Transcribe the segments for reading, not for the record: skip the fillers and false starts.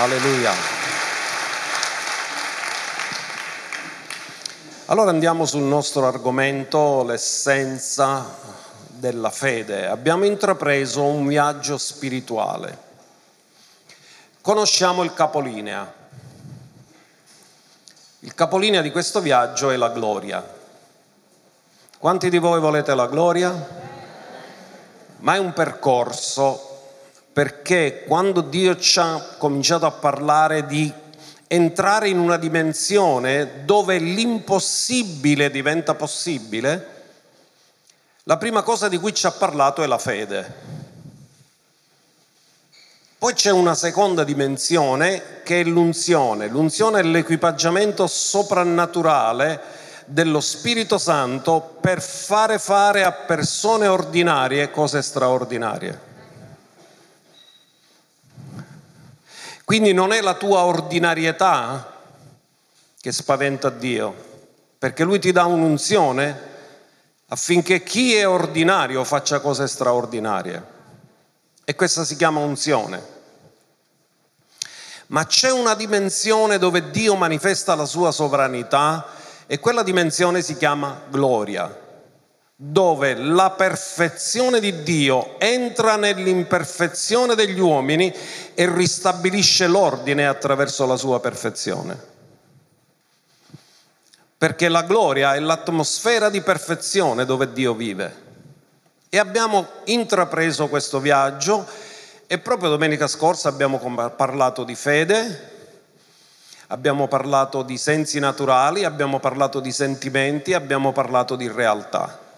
Alleluia. Allora andiamo sul nostro argomento, l'essenza della fede. Abbiamo intrapreso un viaggio spirituale. Conosciamo il capolinea. Il capolinea di questo viaggio è la gloria. Quanti di voi volete la gloria? Ma è un percorso, perché quando Dio ci ha cominciato a parlare di entrare in una dimensione dove l'impossibile diventa possibile, la prima cosa di cui ci ha parlato è la fede. Poi c'è una seconda dimensione che è l'unzione. L'unzione è l'equipaggiamento soprannaturale dello Spirito Santo per fare a persone ordinarie cose straordinarie. Quindi non è la tua ordinarietà che spaventa Dio, perché Lui ti dà un'unzione affinché chi è ordinario faccia cose straordinarie. E questa si chiama unzione. Ma c'è una dimensione dove Dio manifesta la sua sovranità e quella dimensione si chiama gloria, dove la perfezione di Dio entra nell'imperfezione degli uomini e ristabilisce l'ordine attraverso la sua perfezione. Perché la gloria è l'atmosfera di perfezione dove Dio vive. E abbiamo intrapreso questo viaggio e proprio domenica scorsa abbiamo parlato di fede, abbiamo parlato di sensi naturali, abbiamo parlato di sentimenti, abbiamo parlato di realtà.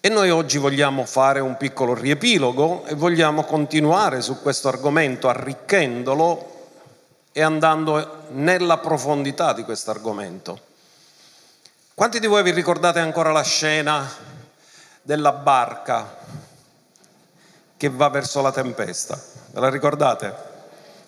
E noi oggi vogliamo fare un piccolo riepilogo e vogliamo continuare su questo argomento arricchendolo e andando nella profondità di questo argomento. Quanti di voi vi ricordate ancora la scena della barca che va verso la tempesta? Ve la ricordate?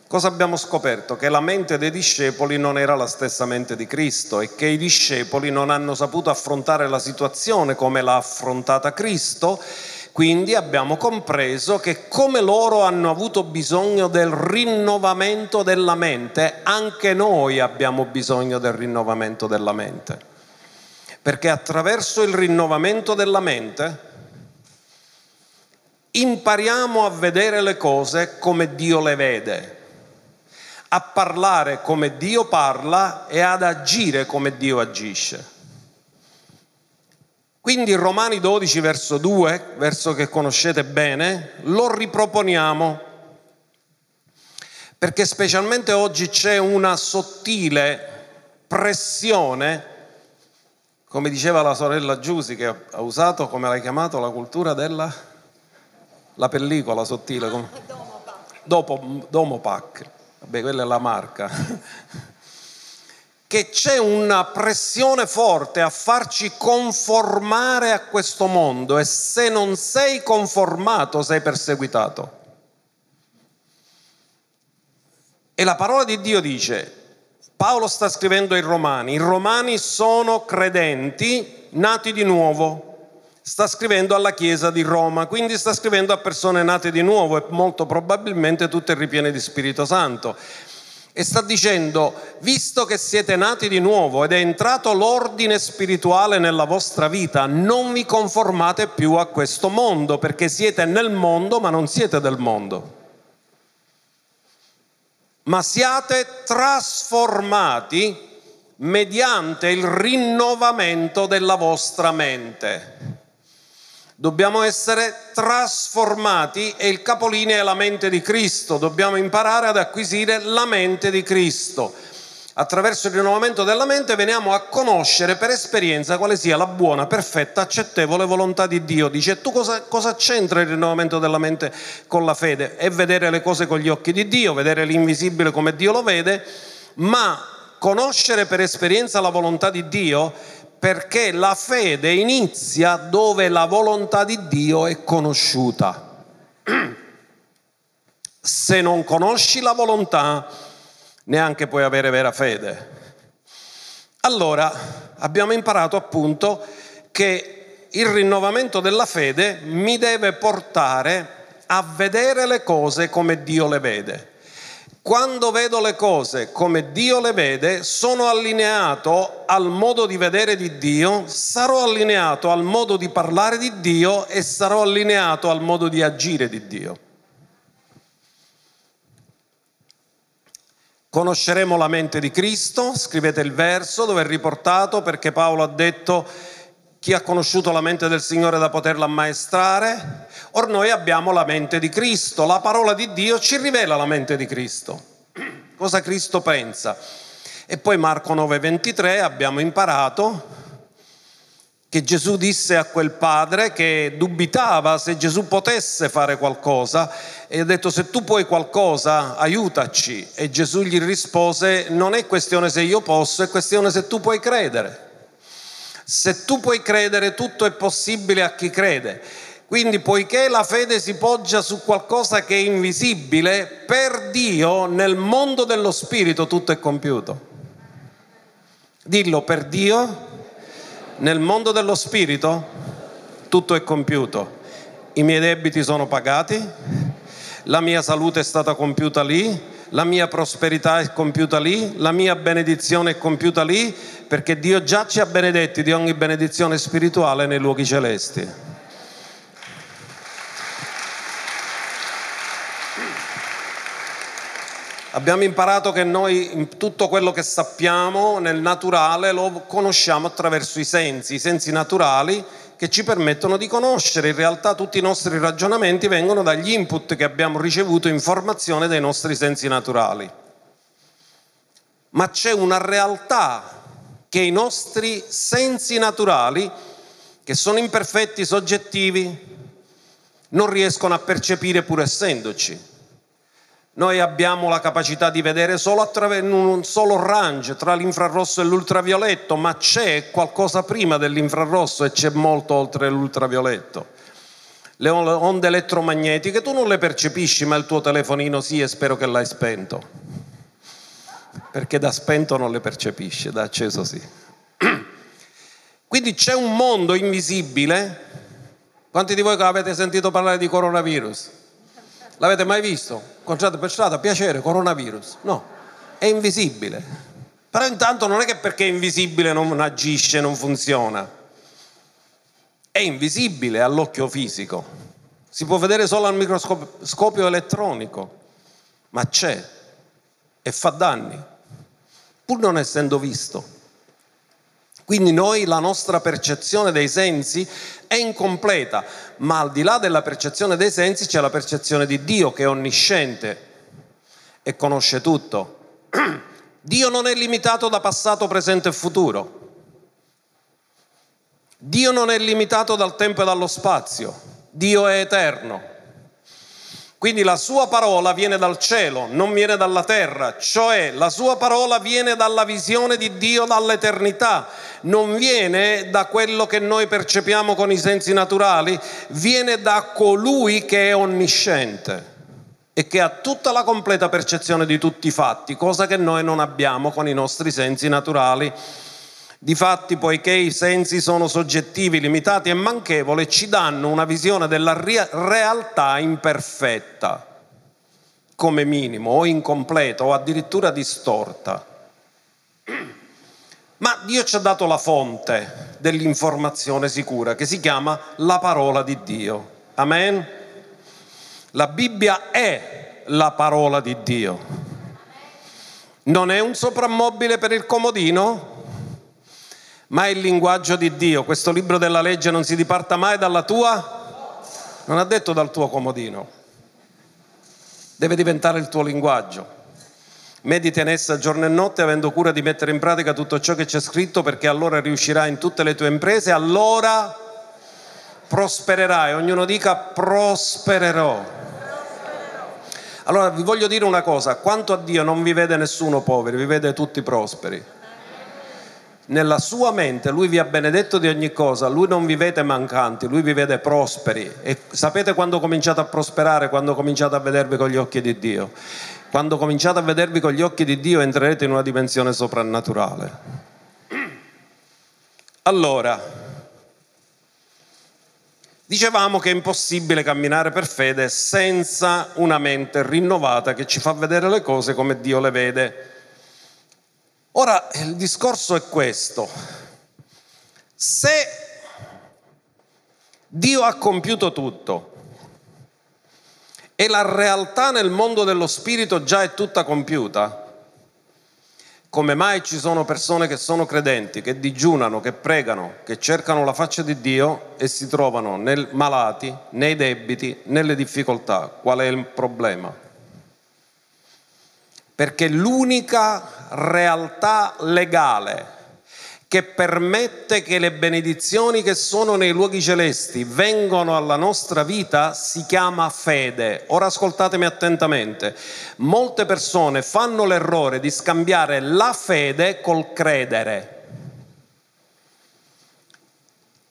Cosa abbiamo scoperto? Che la mente dei discepoli non era la stessa mente di Cristo e che i discepoli non hanno saputo affrontare la situazione come l'ha affrontata Cristo. Quindi abbiamo compreso che come loro hanno avuto bisogno del rinnovamento della mente, anche noi abbiamo bisogno del rinnovamento della mente. Perché attraverso il rinnovamento della mente impariamo a vedere le cose come Dio le vede, a parlare come Dio parla e ad agire come Dio agisce. Quindi Romani 12 verso 2, verso che conoscete bene, lo riproponiamo perché specialmente oggi c'è una sottile pressione. Come diceva la sorella Giusy, che ha usato, come l'hai chiamato, la cultura della la pellicola sottile. Domopac. Vabbè, quella è la marca. Che c'è una pressione forte a farci conformare a questo mondo e se non sei conformato sei perseguitato. E la parola di Dio dice... Paolo sta scrivendo ai Romani. I Romani sono credenti nati di nuovo. Sta scrivendo alla Chiesa di Roma, quindi sta scrivendo a persone nate di nuovo e molto probabilmente tutte ripiene di Spirito Santo. E sta dicendo, visto che siete nati di nuovo ed è entrato l'ordine spirituale nella vostra vita, non vi conformate più a questo mondo, perché siete nel mondo ma non siete del mondo. Ma siate trasformati mediante il rinnovamento della vostra mente. Dobbiamo essere trasformati e il capolinea è la mente di Cristo. Dobbiamo imparare ad acquisire la mente di Cristo. Attraverso il rinnovamento della mente veniamo a conoscere per esperienza quale sia la buona, perfetta, accettevole volontà di Dio. Dice, tu cosa c'entra il rinnovamento della mente con la fede? È vedere le cose con gli occhi di Dio, vedere l'invisibile come Dio lo vede, ma conoscere per esperienza la volontà di Dio, perché la fede inizia dove la volontà di Dio è conosciuta. Se non conosci la volontà, neanche puoi avere vera fede. Allora abbiamo imparato appunto che il rinnovamento della fede mi deve portare a vedere le cose come Dio le vede. Quando vedo le cose come Dio le vede, sono allineato al modo di vedere di Dio, sarò allineato al modo di parlare di Dio e sarò allineato al modo di agire di Dio. Conosceremo la mente di Cristo, scrivete il verso dove è riportato, perché Paolo ha detto: chi ha conosciuto la mente del Signore da poterla ammaestrare? Or noi abbiamo la mente di Cristo, la parola di Dio ci rivela la mente di Cristo, cosa Cristo pensa. E poi Marco 9,23 abbiamo imparato che Gesù disse a quel padre che dubitava se Gesù potesse fare qualcosa e ha detto: se tu puoi qualcosa aiutaci. E Gesù gli rispose: non è questione se io posso, è questione se tu puoi credere. Se tu puoi credere, tutto è possibile a chi crede. Quindi, poiché la fede si poggia su qualcosa che è invisibile, per Dio nel mondo dello spirito tutto è compiuto. Dillo: per Dio nel mondo dello spirito tutto è compiuto. I miei debiti sono pagati, la mia salute è stata compiuta lì, la mia prosperità è compiuta lì, la mia benedizione è compiuta lì, perché Dio già ci ha benedetti di ogni benedizione spirituale nei luoghi celesti. Abbiamo imparato che noi tutto quello che sappiamo nel naturale lo conosciamo attraverso i sensi naturali che ci permettono di conoscere. In realtà tutti i nostri ragionamenti vengono dagli input che abbiamo ricevuto in formazione dai nostri sensi naturali. Ma c'è una realtà che i nostri sensi naturali, che sono imperfetti, soggettivi, non riescono a percepire pur essendoci. Noi abbiamo la capacità di vedere solo attraverso un solo range tra l'infrarosso e l'ultravioletto, ma c'è qualcosa prima dell'infrarosso e c'è molto oltre l'ultravioletto. Le onde elettromagnetiche tu non le percepisci, ma il tuo telefonino sì, e spero che l'hai spento, perché da spento non le percepisce, da acceso sì. Quindi c'è un mondo invisibile. Quanti di voi avete sentito parlare di coronavirus? L'avete mai visto? Incontrate per strada, piacere, coronavirus. No, è invisibile. Però intanto non è che perché è invisibile non agisce, non funziona. È invisibile all'occhio fisico. Si può vedere solo al microscopio elettronico. Ma c'è e fa danni, pur non essendo visto. Quindi noi, la nostra percezione dei sensi è incompleta, ma al di là della percezione dei sensi c'è la percezione di Dio, che è onnisciente e conosce tutto. Dio non è limitato da passato, presente e futuro. Dio non è limitato dal tempo e dallo spazio. Dio è eterno. Quindi la sua parola viene dal cielo, non viene dalla terra, cioè la sua parola viene dalla visione di Dio dall'eternità, non viene da quello che noi percepiamo con i sensi naturali, viene da colui che è onnisciente e che ha tutta la completa percezione di tutti i fatti, cosa che noi non abbiamo con i nostri sensi naturali. Difatti, poiché i sensi sono soggettivi, limitati e manchevoli, ci danno una visione della realtà imperfetta, come minimo, o incompleta, o addirittura distorta. Ma Dio ci ha dato la fonte dell'informazione sicura, che si chiama la parola di Dio. Amen? La Bibbia è la parola di Dio. Non è un soprammobile per il comodino, ma è il linguaggio di Dio. Questo libro della legge non si diparta mai dalla tua, non ha detto dal tuo comodino, deve diventare il tuo linguaggio. Medita in essa giorno e notte, avendo cura di mettere in pratica tutto ciò che c'è scritto, perché allora riuscirai in tutte le tue imprese, allora prospererai. Ognuno dica: prospererò. Allora vi voglio dire una cosa: quanto a Dio non vi vede nessuno poveri, vi vede tutti prosperi. Nella sua mente Lui vi ha benedetto di ogni cosa, Lui non vi vede mancanti, Lui vi vede prosperi. E sapete quando cominciate a prosperare? Quando cominciate a vedervi con gli occhi di Dio. Quando cominciate a vedervi con gli occhi di Dio entrerete in una dimensione soprannaturale. Allora, Dicevamo che è impossibile camminare per fede senza una mente rinnovata che ci fa vedere le cose come Dio le vede. Ora, il discorso è questo. Se Dio ha compiuto tutto e la realtà nel mondo dello spirito già è tutta compiuta, come mai ci sono persone che sono credenti, che digiunano, che pregano, che cercano la faccia di Dio e si trovano malati, nei debiti, nelle difficoltà? Qual è il problema? Perché l'unica realtà legale che permette che le benedizioni che sono nei luoghi celesti vengano alla nostra vita si chiama fede. Ora ascoltatemi attentamente. Molte persone fanno l'errore di scambiare la fede col credere.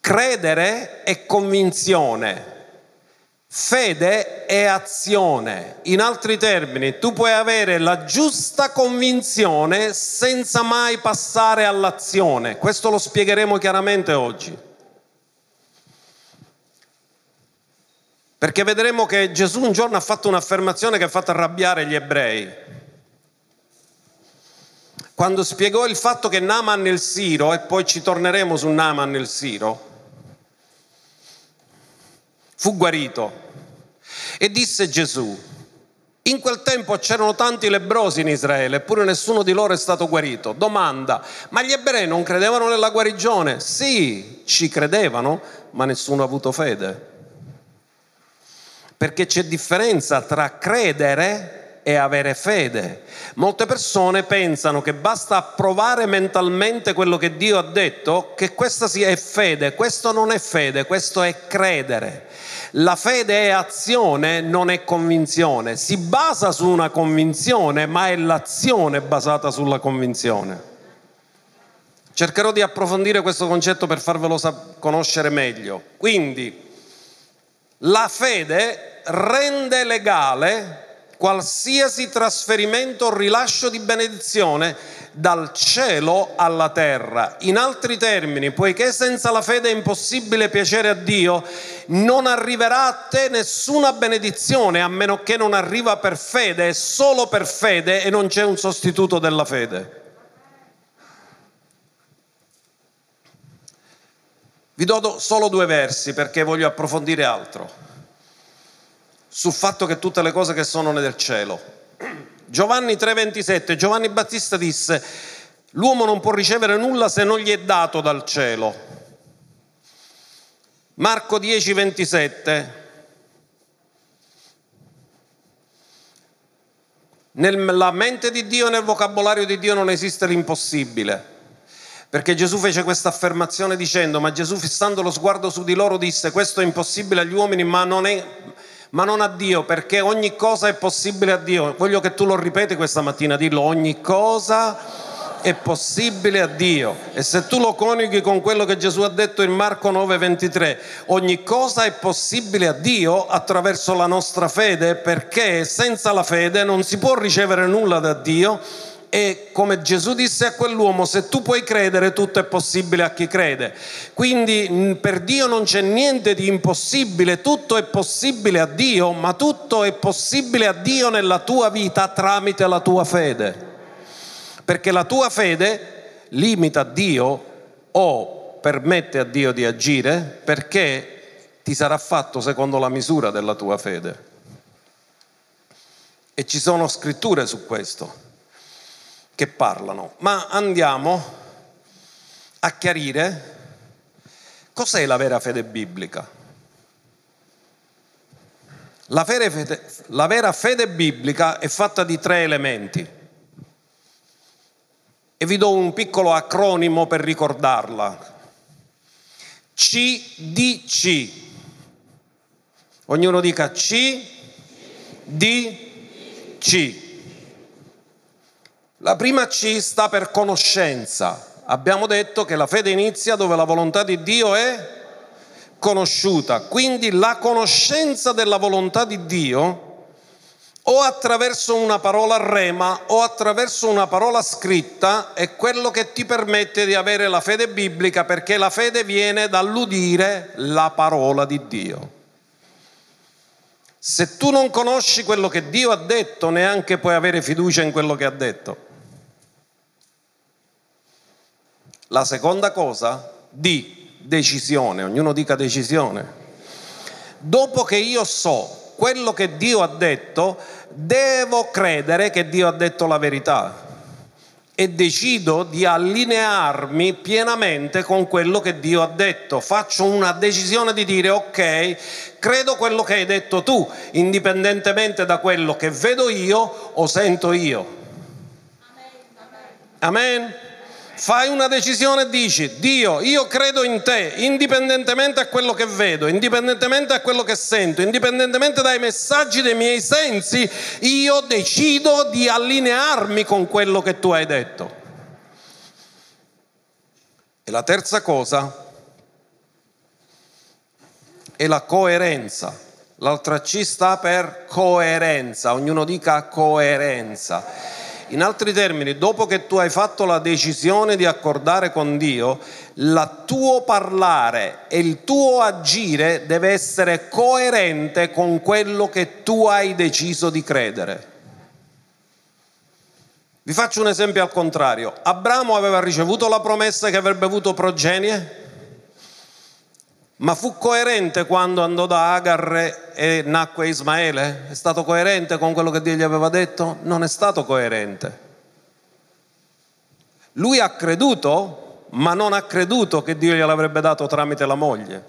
Credere è convinzione. Fede è azione. In altri termini, tu puoi avere la giusta convinzione senza mai passare all'azione. Questo lo spiegheremo chiaramente oggi, perché vedremo che Gesù un giorno ha fatto un'affermazione che ha fatto arrabbiare gli ebrei, quando spiegò il fatto che Naaman il Siro, e poi ci torneremo su Naaman il Siro, fu guarito. E disse Gesù: in quel tempo c'erano tanti lebbrosi in Israele, eppure nessuno di loro è stato guarito. Domanda: ma gli ebrei non credevano nella guarigione? Sì, ci credevano, ma nessuno ha avuto fede. Perché c'è differenza tra credere e avere fede. Molte persone pensano che basta approvare mentalmente quello che Dio ha detto, che questa sia fede. Questo non è fede, questo è credere. La fede è azione, non è convinzione. Si basa su una convinzione, ma è l'azione basata sulla convinzione. Cercherò di approfondire questo concetto per farvelo conoscere meglio. Quindi, la fede rende legale qualsiasi trasferimento o rilascio di benedizione dal cielo alla terra. In altri termini, poiché senza la fede è impossibile piacere a Dio, non arriverà a te nessuna benedizione, a meno che non arriva per fede, solo per fede, e non c'è un sostituto della fede. Vi do solo due versi perché voglio approfondire altro sul fatto che tutte le cose che sono nel cielo. Giovanni 3,27. Giovanni Battista disse: l'uomo non può ricevere nulla se non gli è dato dal cielo. Marco 10,27. Nella mente di Dio e nel vocabolario di Dio non esiste l'impossibile. Perché Gesù fece questa affermazione dicendo: ma Gesù, fissando lo sguardo su di loro, disse: questo è impossibile agli uomini, ma non a Dio, perché ogni cosa è possibile a Dio. Voglio che tu lo ripeti questa mattina, dillo: ogni cosa è possibile a Dio. E se tu lo coniughi con quello che Gesù ha detto in Marco 9,23, ogni cosa è possibile a Dio attraverso la nostra fede, perché senza la fede non si può ricevere nulla da Dio. E come Gesù disse a quell'uomo: se tu puoi credere, tutto è possibile a chi crede. Quindi per Dio non c'è niente di impossibile, tutto è possibile a Dio, ma tutto è possibile a Dio nella tua vita tramite la tua fede, perché la tua fede limita Dio o permette a Dio di agire, perché ti sarà fatto secondo la misura della tua fede. E ci sono scritture su questo che parlano, ma andiamo a chiarire cos'è la vera fede biblica. La vera fede biblica è fatta di tre elementi, e vi do un piccolo acronimo per ricordarla. CDC. Ognuno dica CDC. La prima C sta per conoscenza. Abbiamo detto che la fede inizia dove la volontà di Dio è conosciuta. Quindi la conoscenza della volontà di Dio o attraverso una parola rema o attraverso una parola scritta, è quello che ti permette di avere la fede biblica, perché la fede viene dall'udire la parola di Dio. Se tu non conosci quello che Dio ha detto, neanche puoi avere fiducia in quello che ha detto. La seconda cosa, di decisione, ognuno dica decisione. Dopo che io so quello che Dio ha detto, devo credere che Dio ha detto la verità e decido di allinearmi pienamente con quello che Dio ha detto. Faccio una decisione di dire: ok, credo quello che hai detto tu, indipendentemente da quello che vedo io o sento io. Amen. Fai una decisione e dici: Dio, io credo in te, indipendentemente a quello che vedo, indipendentemente a quello che sento, indipendentemente dai messaggi dei miei sensi, io decido di allinearmi con quello che tu hai detto. E la terza cosa è la coerenza. L'altra C sta per coerenza, ognuno dica coerenza. In altri termini, dopo che tu hai fatto la decisione di accordare con Dio, il tuo parlare e il tuo agire deve essere coerente con quello che tu hai deciso di credere. Vi faccio un esempio al contrario. Abramo aveva ricevuto la promessa che avrebbe avuto progenie, ma fu coerente quando andò da Agar e nacque Ismaele? È stato coerente con quello che Dio gli aveva detto? Non è stato coerente. Lui ha creduto, ma non ha creduto che Dio gliel'avrebbe dato tramite la moglie.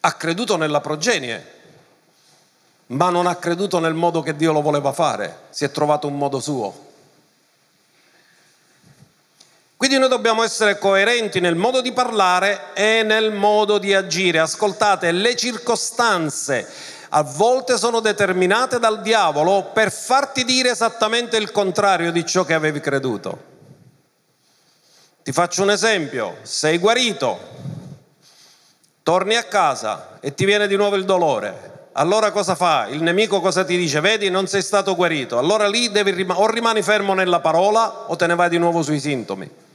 Ha creduto nella progenie, ma non ha creduto nel modo che Dio lo voleva fare. Si è trovato un modo suo. Quindi noi dobbiamo essere coerenti nel modo di parlare e nel modo di agire. Ascoltate, le circostanze a volte sono determinate dal diavolo per farti dire esattamente il contrario di ciò che avevi creduto. Ti faccio un esempio: sei guarito, torni a casa e ti viene di nuovo il dolore. Allora cosa fa? Il nemico cosa ti dice? Vedi, non sei stato guarito. Allora lì devi o rimani fermo nella parola o te ne vai di nuovo sui sintomi.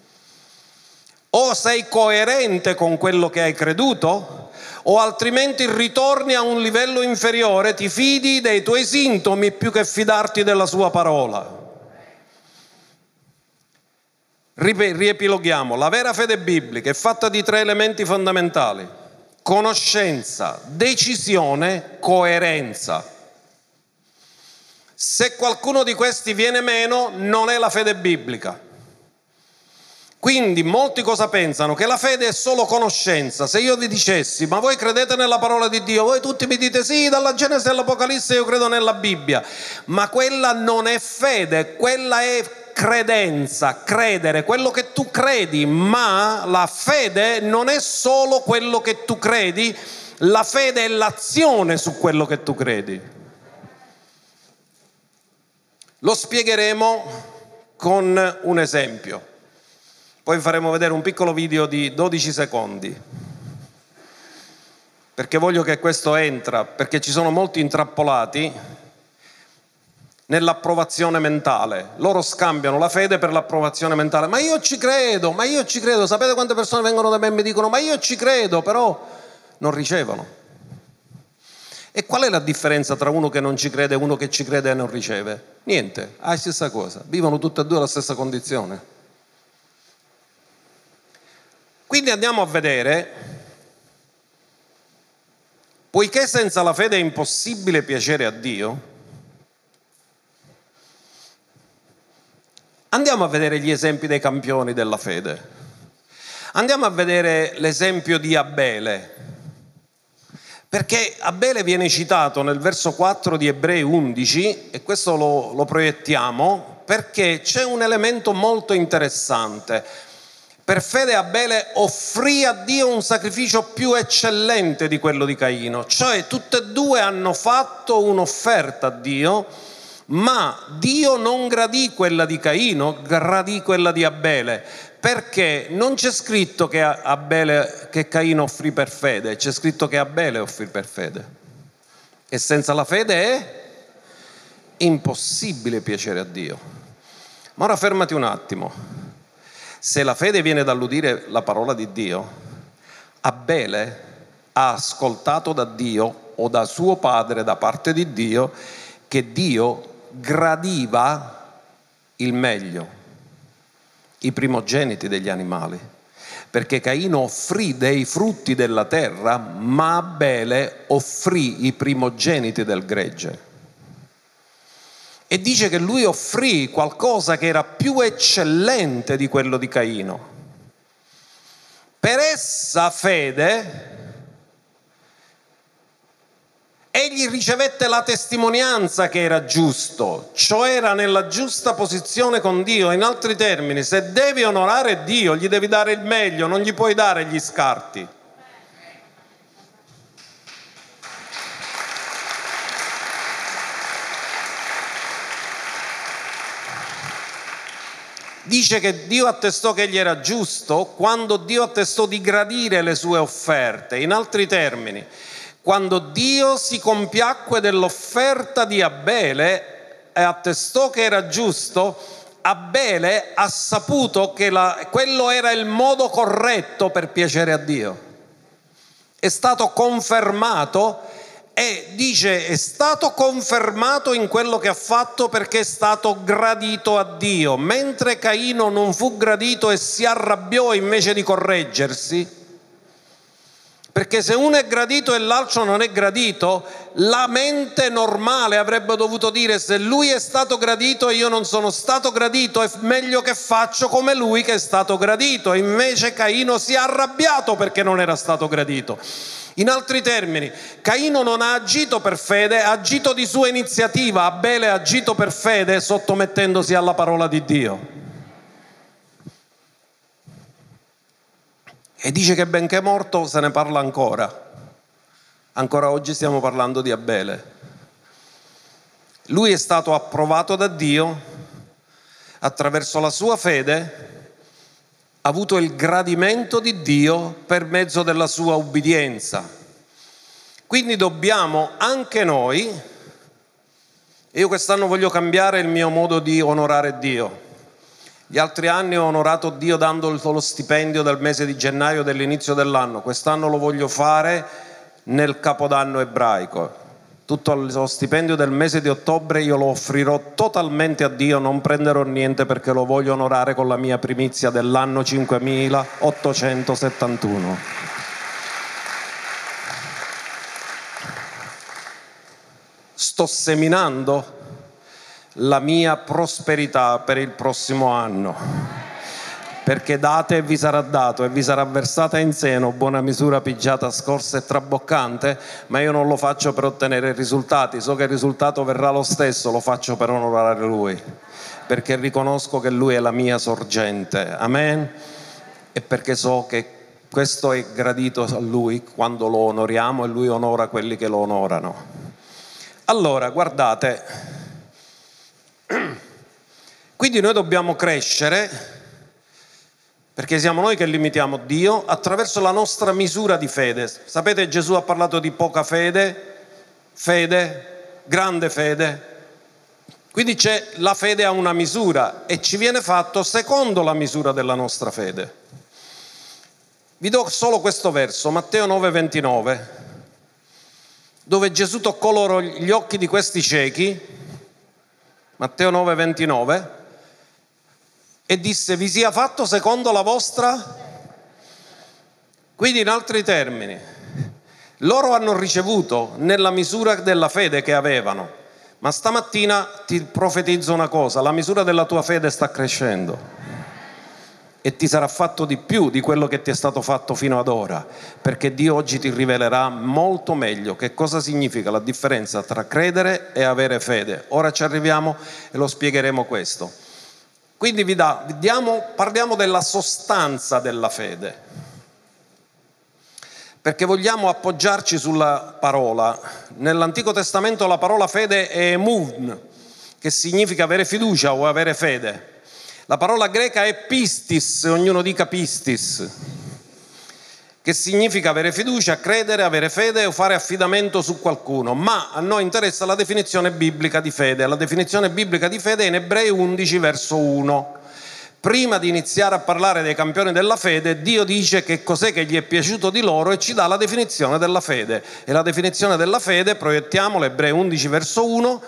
O sei coerente con quello che hai creduto, o altrimenti ritorni a un livello inferiore, ti fidi dei tuoi sintomi più che fidarti della sua parola. Riepiloghiamo, la vera fede biblica è fatta di tre elementi fondamentali: conoscenza, decisione, coerenza. Se qualcuno di questi viene meno, non è la fede biblica. Quindi molti cosa pensano? Che la fede è solo conoscenza. Se io vi dicessi: ma voi credete nella parola di Dio? Voi tutti mi dite sì, dalla Genesi all'Apocalisse io credo nella Bibbia. Ma quella non è fede, quella è credenza, credere, quello che tu credi. Ma la fede non è solo quello che tu credi, la fede è l'azione su quello che tu credi. Lo spiegheremo con un esempio. Poi faremo vedere un piccolo video di 12 secondi, perché voglio che questo entra, perché ci sono molti intrappolati nell'approvazione mentale. Loro scambiano la fede per l'approvazione mentale. Ma io ci credo, ma io ci credo. Sapete quante persone vengono da me e mi dicono: ma io ci credo, però non ricevono. E qual è la differenza tra uno che non ci crede e uno che ci crede e non riceve? Niente, è la stessa cosa, vivono tutte e due la stessa condizione. Quindi andiamo a vedere, poiché senza la fede è impossibile piacere a Dio, andiamo a vedere gli esempi dei campioni della fede. Andiamo a vedere l'esempio di Abele, perché Abele viene citato nel verso 4 di Ebrei 11, e questo lo proiettiamo perché c'è un elemento molto interessante. Per fede Abele offrì a Dio un sacrificio più eccellente di quello di Caino, cioè tutte e due hanno fatto un'offerta a Dio, Ma Dio non gradì quella di Caino, gradì quella di Abele, perché non c'è scritto che Caino offrì per fede, c'è scritto che Abele offrì per fede. E senza la fede è impossibile piacere a Dio. Ma ora fermati un attimo. Se la fede viene dall'udire la parola di Dio, Abele ha ascoltato da Dio o da suo padre, da parte di Dio, che Dio gradiva il meglio, i primogeniti degli animali, perché Caino offrì dei frutti della terra, ma Abele offrì i primogeniti del gregge. E dice che lui offrì qualcosa che era più eccellente di quello di Caino. Per essa fede egli ricevette la testimonianza che era giusto, cioè era nella giusta posizione con Dio. In altri termini, se devi onorare Dio, gli devi dare il meglio, non gli puoi dare gli scarti. Dice che Dio attestò che egli era giusto quando Dio attestò di gradire le sue offerte. In altri termini, quando Dio si compiacque dell'offerta di Abele e attestò che era giusto, Abele ha saputo che quello era il modo corretto per piacere a Dio. È stato confermato e dice è stato confermato in quello che ha fatto perché è stato gradito a Dio. Mentre Caino non fu gradito e si arrabbiò invece di correggersi, perché se uno è gradito e l'altro non è gradito, la mente normale avrebbe dovuto dire: se lui è stato gradito e io non sono stato gradito, è meglio che faccio come lui che è stato gradito. Invece Caino si è arrabbiato perché non era stato gradito. In altri termini, Caino non ha agito per fede, ha agito di sua iniziativa. Abele ha agito per fede sottomettendosi alla parola di Dio. E dice che benché morto se ne parla ancora. Ancora oggi stiamo parlando di Abele. Lui è stato approvato da Dio, attraverso la sua fede, ha avuto il gradimento di Dio per mezzo della sua ubbidienza. Quindi dobbiamo anche noi, io quest'anno voglio cambiare il mio modo di onorare Dio. Gli altri anni ho onorato Dio dando lo stipendio del mese di gennaio dell'inizio dell'anno. Quest'anno lo voglio fare nel Capodanno ebraico. Tutto lo stipendio del mese di ottobre io lo offrirò totalmente a Dio, non prenderò niente perché lo voglio onorare con la mia primizia dell'anno 5871. Sto seminando la mia prosperità per il prossimo anno, perché date e vi sarà dato e vi sarà versata in seno buona misura, pigiata, scorsa e traboccante. Ma io non lo faccio per ottenere risultati, so che il risultato verrà lo stesso, lo faccio per onorare Lui, perché riconosco che Lui è la mia sorgente, amen, e perché so che questo è gradito a Lui quando lo onoriamo e Lui onora quelli che lo onorano. Allora guardate, quindi noi dobbiamo crescere perché siamo noi che limitiamo Dio attraverso la nostra misura di fede. Sapete, Gesù ha parlato di poca fede, fede, grande fede. Quindi c'è la fede a una misura e ci viene fatto secondo la misura della nostra fede. Vi do solo questo verso, Matteo 9,29, dove Gesù toccò loro gli occhi di questi ciechi. Matteo 9,29, e disse: vi sia fatto secondo la vostra. Quindi in altri termini, loro hanno ricevuto nella misura della fede che avevano. Ma stamattina ti profetizzo una cosa: la misura della tua fede sta crescendo e ti sarà fatto di più di quello che ti è stato fatto fino ad ora, perché Dio oggi ti rivelerà molto meglio che cosa significa la differenza tra credere e avere fede. Ora ci arriviamo e lo spiegheremo questo. Quindi parliamo della sostanza della fede, perché vogliamo appoggiarci sulla parola. Nell'Antico Testamento la parola fede è emun, che significa avere fiducia o avere fede. La parola greca è pistis, ognuno dica pistis, che significa avere fiducia, credere, avere fede o fare affidamento su qualcuno. Ma a noi interessa la definizione biblica di fede. La definizione biblica di fede è in Ebrei 11, verso 1. Prima di iniziare a parlare dei campioni della fede, Dio dice che cos'è che gli è piaciuto di loro e ci dà la definizione della fede. E la definizione della fede, proiettiamo l'Ebrei 11, verso 1,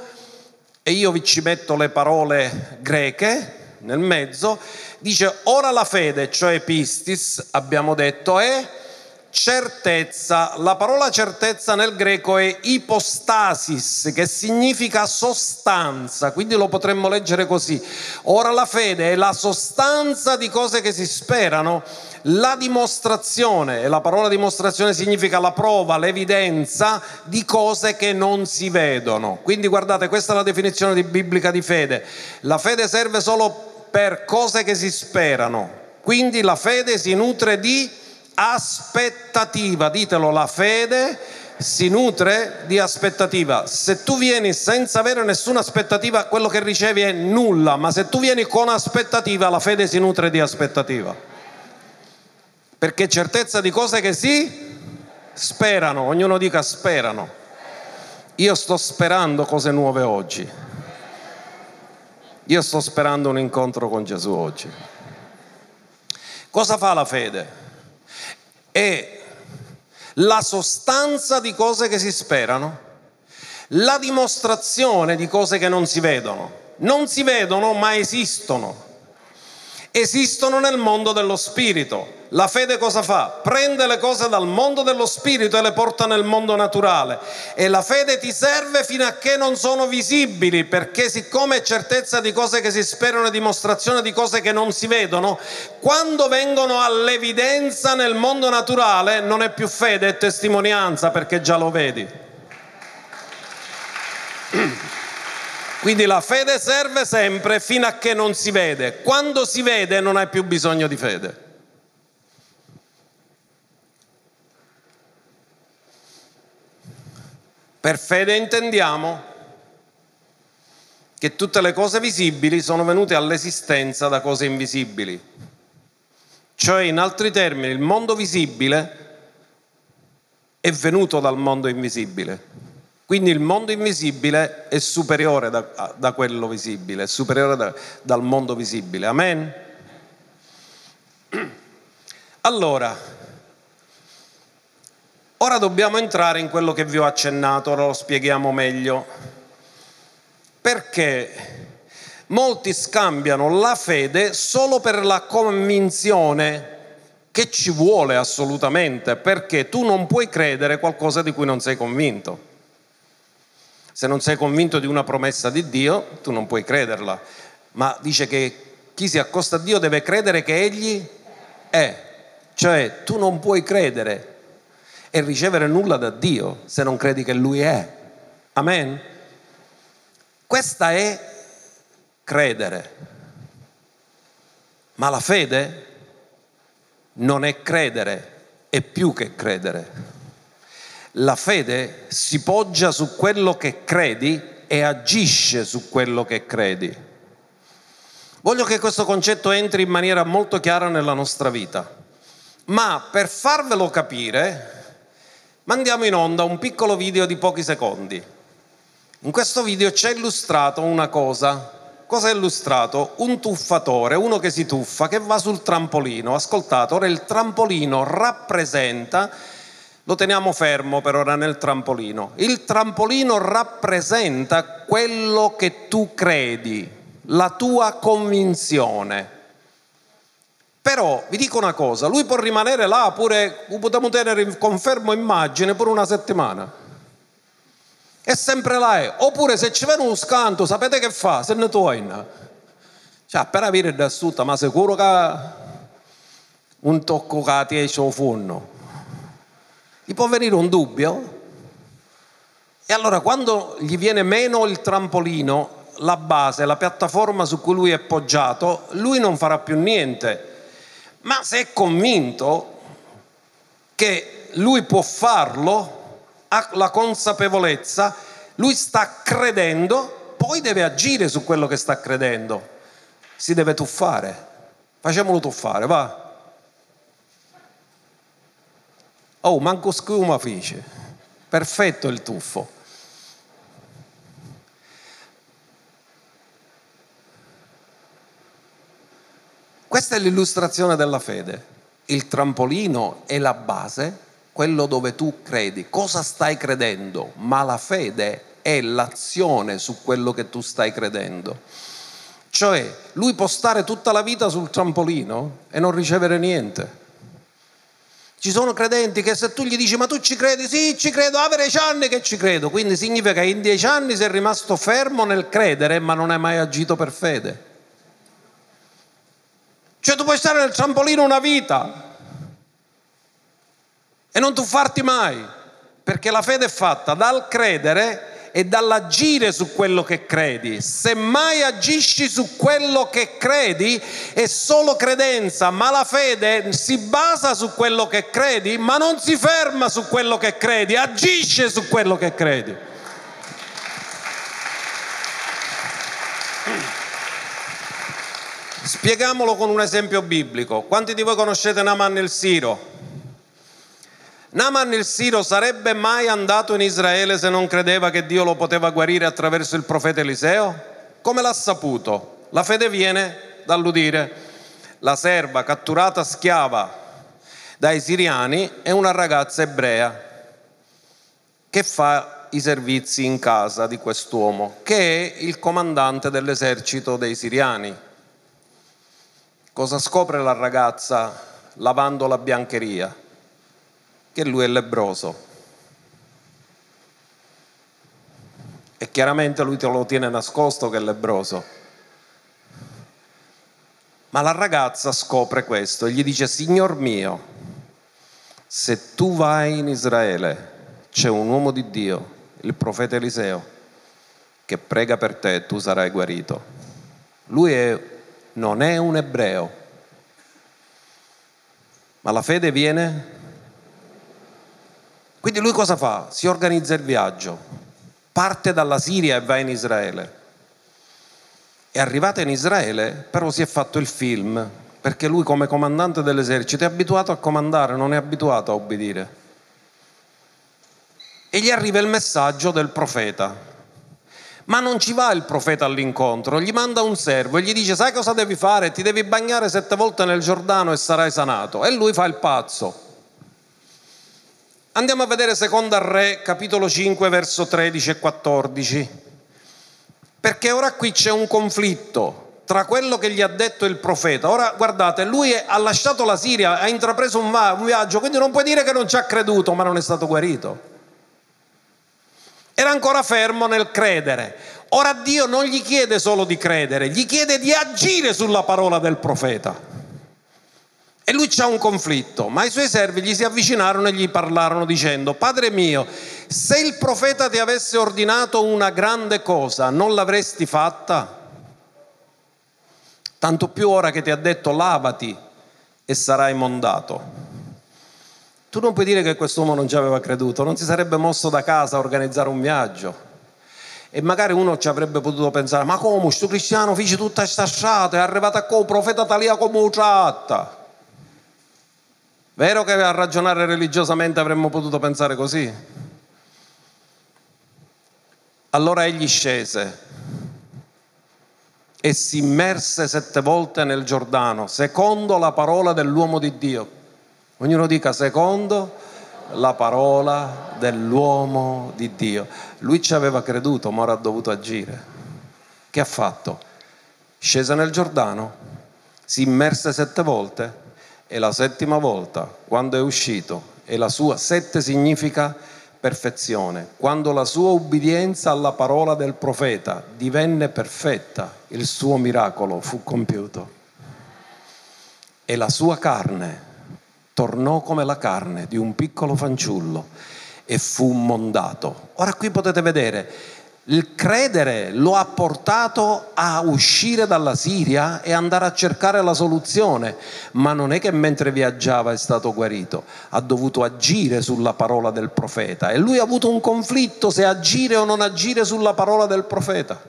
e io vi ci metto le parole greche nel mezzo, dice: ora la fede, cioè pistis, abbiamo detto, è certezza. La parola certezza nel greco è ipostasis, che significa sostanza, quindi lo potremmo leggere così: ora la fede è la sostanza di cose che si sperano, la dimostrazione, e la parola dimostrazione significa la prova, l'evidenza di cose che non si vedono. Quindi guardate, questa è la definizione di biblica di fede. La fede serve solo per cose che si sperano, quindi la fede si nutre di aspettativa. Ditelo: la fede si nutre di aspettativa. Se tu vieni senza avere nessuna aspettativa, quello che ricevi è nulla, ma se tu vieni con aspettativa, la fede si nutre di aspettativa, perché certezza di cose che si sperano. Ognuno dica sperano. Io sto sperando cose nuove oggi, io sto sperando un incontro con Gesù oggi. Cosa fa la fede? È la sostanza di cose che si sperano, la dimostrazione di cose che non si vedono. Non si vedono, ma esistono. Esistono nel mondo dello spirito. La fede cosa fa? Prende le cose dal mondo dello spirito e le porta nel mondo naturale. E la fede ti serve fino a che non sono visibili, perché siccome è certezza di cose che si sperano e dimostrazione di cose che non si vedono, quando vengono all'evidenza nel mondo naturale non è più fede, è testimonianza, perché già lo vedi. Quindi la fede serve sempre fino a che non si vede. Quando si vede non hai più bisogno di fede. Per fede intendiamo che tutte le cose visibili sono venute all'esistenza da cose invisibili. Cioè, in altri termini, il mondo visibile è venuto dal mondo invisibile. Quindi il mondo invisibile è superiore da quello visibile, è superiore dal mondo visibile. Amen? Allora, ora dobbiamo entrare in quello che vi ho accennato, ora lo spieghiamo meglio. Perché molti scambiano la fede solo per la convinzione, che ci vuole assolutamente, perché tu non puoi credere qualcosa di cui non sei convinto. Se non sei convinto di una promessa di Dio, tu non puoi crederla. Ma dice che chi si accosta a Dio deve credere che Egli è. Cioè, tu non puoi credere e ricevere nulla da Dio se non credi che Lui è. Amen? Questa è credere. Ma la fede non è credere, è più che credere. La fede si poggia su quello che credi e agisce su quello che credi. Voglio che questo concetto entri in maniera molto chiara nella nostra vita, ma per farvelo capire mandiamo in onda un piccolo video di pochi secondi. In questo video c'è illustrato una cosa. Cosa è illustrato? Un tuffatore, uno che si tuffa, che va sul trampolino. Ascoltate, ora il trampolino rappresenta... Lo teniamo fermo per ora nel trampolino. Il trampolino rappresenta quello che tu credi, la tua convinzione. Però vi dico una cosa, lui può rimanere là pure, potremmo tenere confermo immagine pure una settimana. È sempre là è. Oppure se ci viene uno scanto, sapete che fa? Se ne torna. Cioè, appena viene da sotto, ma sicuro che un tocco che ti esce al forno. Gli può venire un dubbio, e allora quando gli viene meno il trampolino, la base, la piattaforma su cui lui è poggiato, lui non farà più niente. Ma se è convinto che lui può farlo, ha la consapevolezza, lui sta credendo, poi deve agire su quello che sta credendo. Si deve tuffare. Facciamolo tuffare, va. Oh, manco schiuma fice. Perfetto il tuffo. Questa è l'illustrazione della fede. Il trampolino è la base, quello dove tu credi. Cosa stai credendo? Ma la fede è l'azione su quello che tu stai credendo. Cioè, lui può stare tutta la vita sul trampolino e non ricevere niente. Ci sono credenti che se tu gli dici ma tu ci credi? Sì, ci credo, a 10 anni che ci credo. Quindi significa che in 10 anni sei rimasto fermo nel credere ma non hai mai agito per fede. Cioè tu puoi stare nel trampolino una vita e non tuffarti mai, perché la fede è fatta dal credere e dall'agire su quello che credi. Se mai agisci su quello che credi è solo credenza, ma la fede si basa su quello che credi, ma non si ferma su quello che credi, agisce su quello che credi. Spieghiamolo con un esempio biblico. Quanti di voi conoscete Naaman il Siro? Naaman il Siro sarebbe mai andato in Israele se non credeva che Dio lo poteva guarire attraverso il profeta Eliseo? Come l'ha saputo? La fede viene dall'udire. La serva catturata schiava dai siriani è una ragazza ebrea che fa i servizi in casa di quest'uomo, che è il comandante dell'esercito dei siriani. Cosa scopre la ragazza lavando la biancheria? Che lui è lebbroso. E chiaramente lui te lo tiene nascosto che è lebbroso. Ma la ragazza scopre questo e gli dice: Signor mio, se tu vai in Israele c'è un uomo di Dio, il profeta Eliseo, che prega per te e tu sarai guarito. Lui non è un ebreo, ma la fede viene. Quindi lui cosa fa? Si organizza il viaggio, parte dalla Siria e va in Israele. È arrivato in Israele, però si è fatto il film, perché lui come comandante dell'esercito è abituato a comandare, non è abituato a obbedire. E gli arriva il messaggio del profeta. Ma non ci va il profeta all'incontro, gli manda un servo e gli dice: sai cosa devi fare? Ti devi bagnare 7 volte nel Giordano e sarai sanato. E lui fa il pazzo. Andiamo a vedere Seconda Re, capitolo 5, verso 13 e 14. Perché ora qui c'è un conflitto tra quello che gli ha detto il profeta. Ora guardate, lui ha lasciato la Siria, ha intrapreso un viaggio, quindi non puoi dire che non ci ha creduto, ma non è stato guarito. Era ancora fermo nel credere. Ora Dio non gli chiede solo di credere, gli chiede di agire sulla parola del profeta. E lui c'ha un conflitto, ma i suoi servi gli si avvicinarono e gli parlarono dicendo: Padre mio, se il profeta ti avesse ordinato una grande cosa, non l'avresti fatta? Tanto più ora che ti ha detto lavati e sarai mondato. Tu non puoi dire che quest'uomo non ci aveva creduto, non si sarebbe mosso da casa a organizzare un viaggio. E magari uno ci avrebbe potuto pensare: ma come, questo cristiano fece tutta questa strada, è arrivato a qua, il profeta Talia come lo tratta? Vero che a ragionare religiosamente avremmo potuto pensare così? Allora egli scese e si immerse 7 volte nel Giordano, secondo la parola dell'uomo di Dio. Ognuno dica: secondo la parola dell'uomo di Dio. Lui ci aveva creduto, ma ora ha dovuto agire. Che ha fatto? Scese nel Giordano, si immerse 7 volte e la 7ª volta, quando è uscito, e la sua 7 significa perfezione. Quando la sua ubbidienza alla parola del profeta divenne perfetta, il suo miracolo fu compiuto. E la sua carne tornò come la carne di un piccolo fanciullo e fu mondato. Ora qui potete vedere, il credere lo ha portato a uscire dalla Siria e andare a cercare la soluzione, ma non è che mentre viaggiava è stato guarito, ha dovuto agire sulla parola del profeta. E lui ha avuto un conflitto se agire o non agire sulla parola del profeta.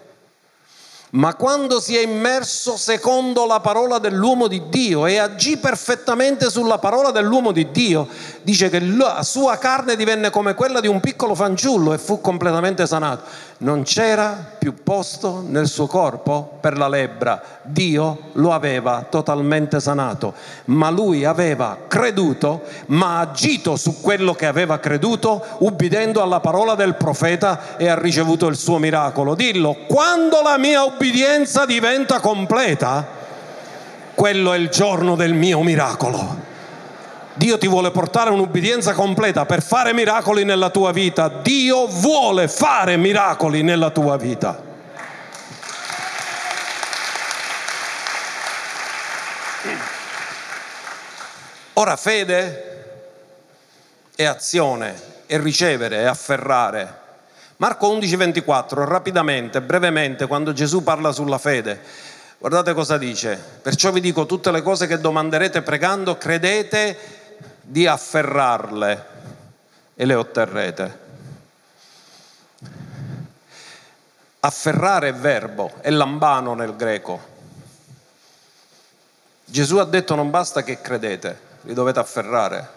ma quando si è immerso secondo la parola dell'uomo di Dio e agì perfettamente sulla parola dell'uomo di Dio, dice che la sua carne divenne come quella di un piccolo fanciullo e fu completamente sanato. Non c'era più posto nel suo corpo per la lebbra, Dio lo aveva totalmente sanato, ma lui aveva creduto, ma agito su quello che aveva creduto, ubbidendo alla parola del profeta, e ha ricevuto il suo miracolo. Dillo: quando la mia obbedienza diventa completa, quello è il giorno del mio miracolo. Dio ti vuole portare un'ubbidienza completa per fare miracoli nella tua vita. Dio vuole fare miracoli nella tua vita. Ora, fede è azione, è ricevere, è afferrare. Marco 11:24, rapidamente, brevemente, quando Gesù parla sulla fede, guardate cosa dice: perciò vi dico, tutte le cose che domanderete pregando, credete di afferrarle e le otterrete. Afferrare è verbo, è lambano nel greco. Gesù ha detto: non basta che credete, li dovete afferrare.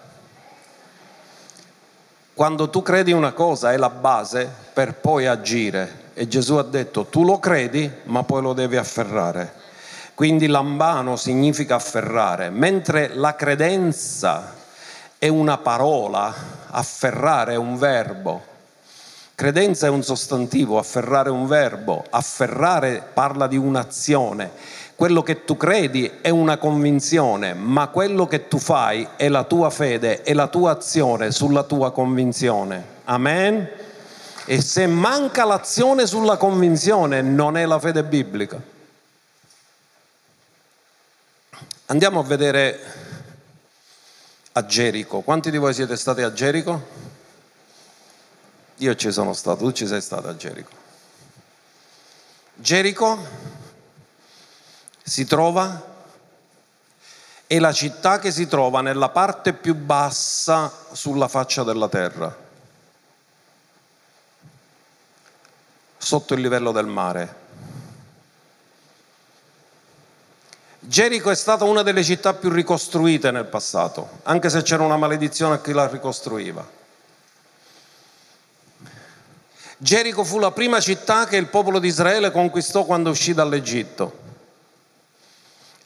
Quando tu credi una cosa è la base per poi agire, e Gesù ha detto: tu lo credi, ma poi lo devi afferrare. Quindi lambano significa afferrare, mentre la credenza è una parola, afferrare è un verbo. Credenza è un sostantivo, afferrare è un verbo. Afferrare parla di un'azione. Quello che tu credi è una convinzione, ma quello che tu fai è la tua fede, è la tua azione sulla tua convinzione. Amen? E se manca l'azione sulla convinzione, non è la fede biblica. Andiamo a vedere a Gerico. Quanti di voi siete stati a Gerico? Io ci sono stato, tu ci sei stato a Gerico. Gerico si trova, è la città che si trova nella parte più bassa sulla faccia della terra, sotto il livello del mare. Gerico è stata una delle città più ricostruite nel passato, anche se c'era una maledizione a chi la ricostruiva. Gerico fu la prima città che il popolo di Israele conquistò quando uscì dall'Egitto.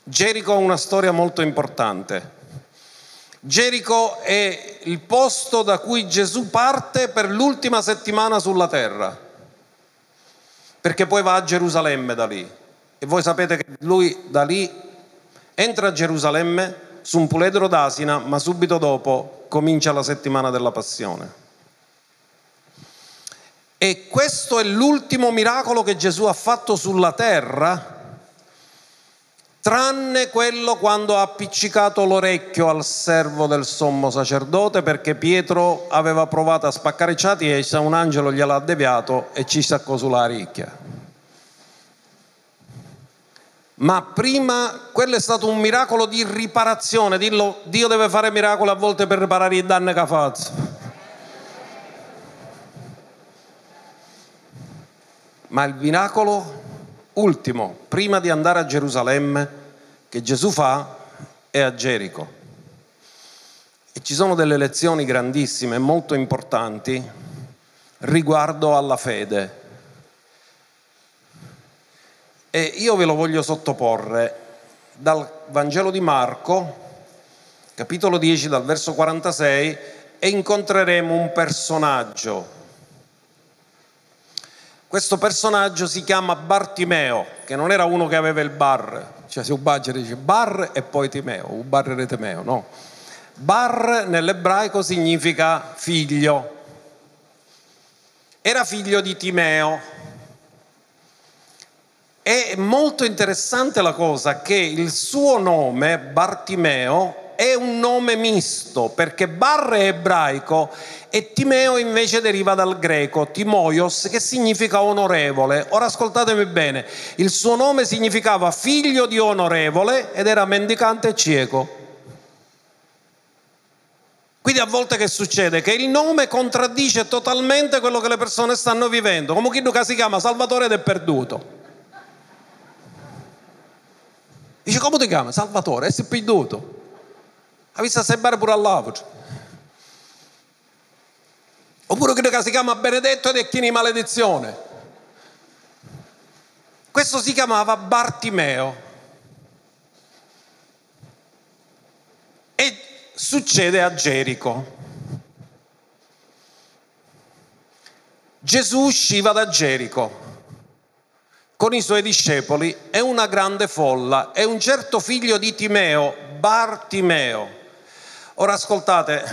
Gerico ha una storia molto importante. Gerico è il posto da cui Gesù parte per l'ultima settimana sulla terra, perché poi va a Gerusalemme da lì. E voi sapete che lui da lì entra a Gerusalemme su un puledro d'asina, ma subito dopo comincia la settimana della passione. E questo è l'ultimo miracolo che Gesù ha fatto sulla terra, tranne quello quando ha appiccicato l'orecchio al servo del sommo sacerdote, perché Pietro aveva provato a spaccare i ciati e un angelo gliel'ha deviato e ci staccò sulla ricchia. Ma prima, quello è stato un miracolo di riparazione. Dillo: Dio deve fare miracoli a volte per riparare i danni che ha fatto. Ma il miracolo ultimo, prima di andare a Gerusalemme, che Gesù fa, è a Gerico. E ci sono delle lezioni grandissime, molto importanti, riguardo alla fede. E io ve lo voglio sottoporre dal Vangelo di Marco, capitolo 10, dal verso 46, e incontreremo un personaggio. Questo personaggio si chiama Bartimeo, che non era uno che aveva il bar, cioè se Ubaggere dice bar e poi Timeo, Ubarre e Timeo, no. Bar nell'ebraico significa figlio. Era figlio di Timeo. È molto interessante la cosa che il suo nome, Bartimeo, è un nome misto, perché Bar è ebraico e Timeo invece deriva dal greco, Timoios, che significa onorevole. Ora ascoltatemi bene, il suo nome significava figlio di onorevole ed era mendicante e cieco. Quindi a volte che succede? Che il nome contraddice totalmente quello che le persone stanno vivendo, come chi si chiama Salvatore ed è perduto. Dice, come ti chiami? Salvatore, sei perduto. Ha visto sembrare pure all'altro. Oppure credo che si chiama Benedetto ed è chi di maledizione. Questo si chiamava Bartimeo. E succede a Gerico. Gesù usciva da Gerico con i suoi discepoli e una grande folla e un certo figlio di Timeo, Bartimeo. Ora ascoltate,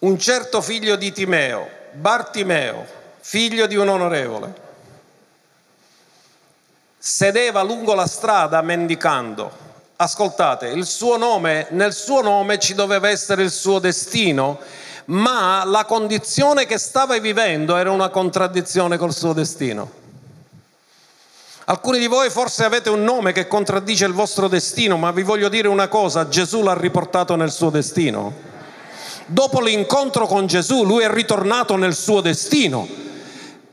un certo figlio di Timeo, Bartimeo, figlio di un onorevole, sedeva lungo la strada mendicando. Ascoltate, il suo nome, nel suo nome ci doveva essere il suo destino, ma la condizione che stava vivendo era una contraddizione col suo destino. Alcuni di voi forse avete un nome che contraddice il vostro destino, ma vi voglio dire una cosa, Gesù l'ha riportato nel suo destino. Dopo l'incontro con Gesù, lui è ritornato nel suo destino,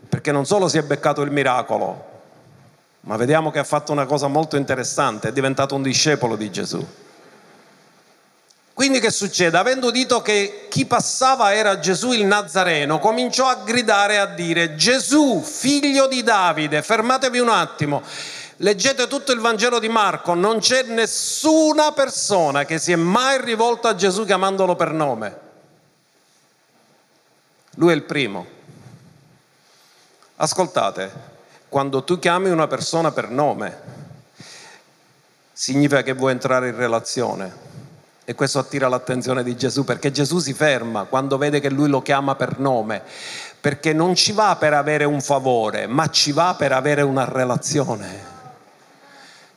perché non solo si è beccato il miracolo, ma vediamo che ha fatto una cosa molto interessante, è diventato un discepolo di Gesù. Quindi che succede? Avendo udito che chi passava era Gesù il Nazareno, cominciò a gridare e a dire: Gesù, figlio di Davide, fermatevi un attimo. Leggete tutto il Vangelo di Marco, non c'è nessuna persona che si è mai rivolta a Gesù chiamandolo per nome. Lui è il primo. Ascoltate, quando tu chiami una persona per nome, significa che vuoi entrare in relazione. E questo attira l'attenzione di Gesù, perché Gesù si ferma quando vede che lui lo chiama per nome, perché non ci va per avere un favore, ma ci va per avere una relazione.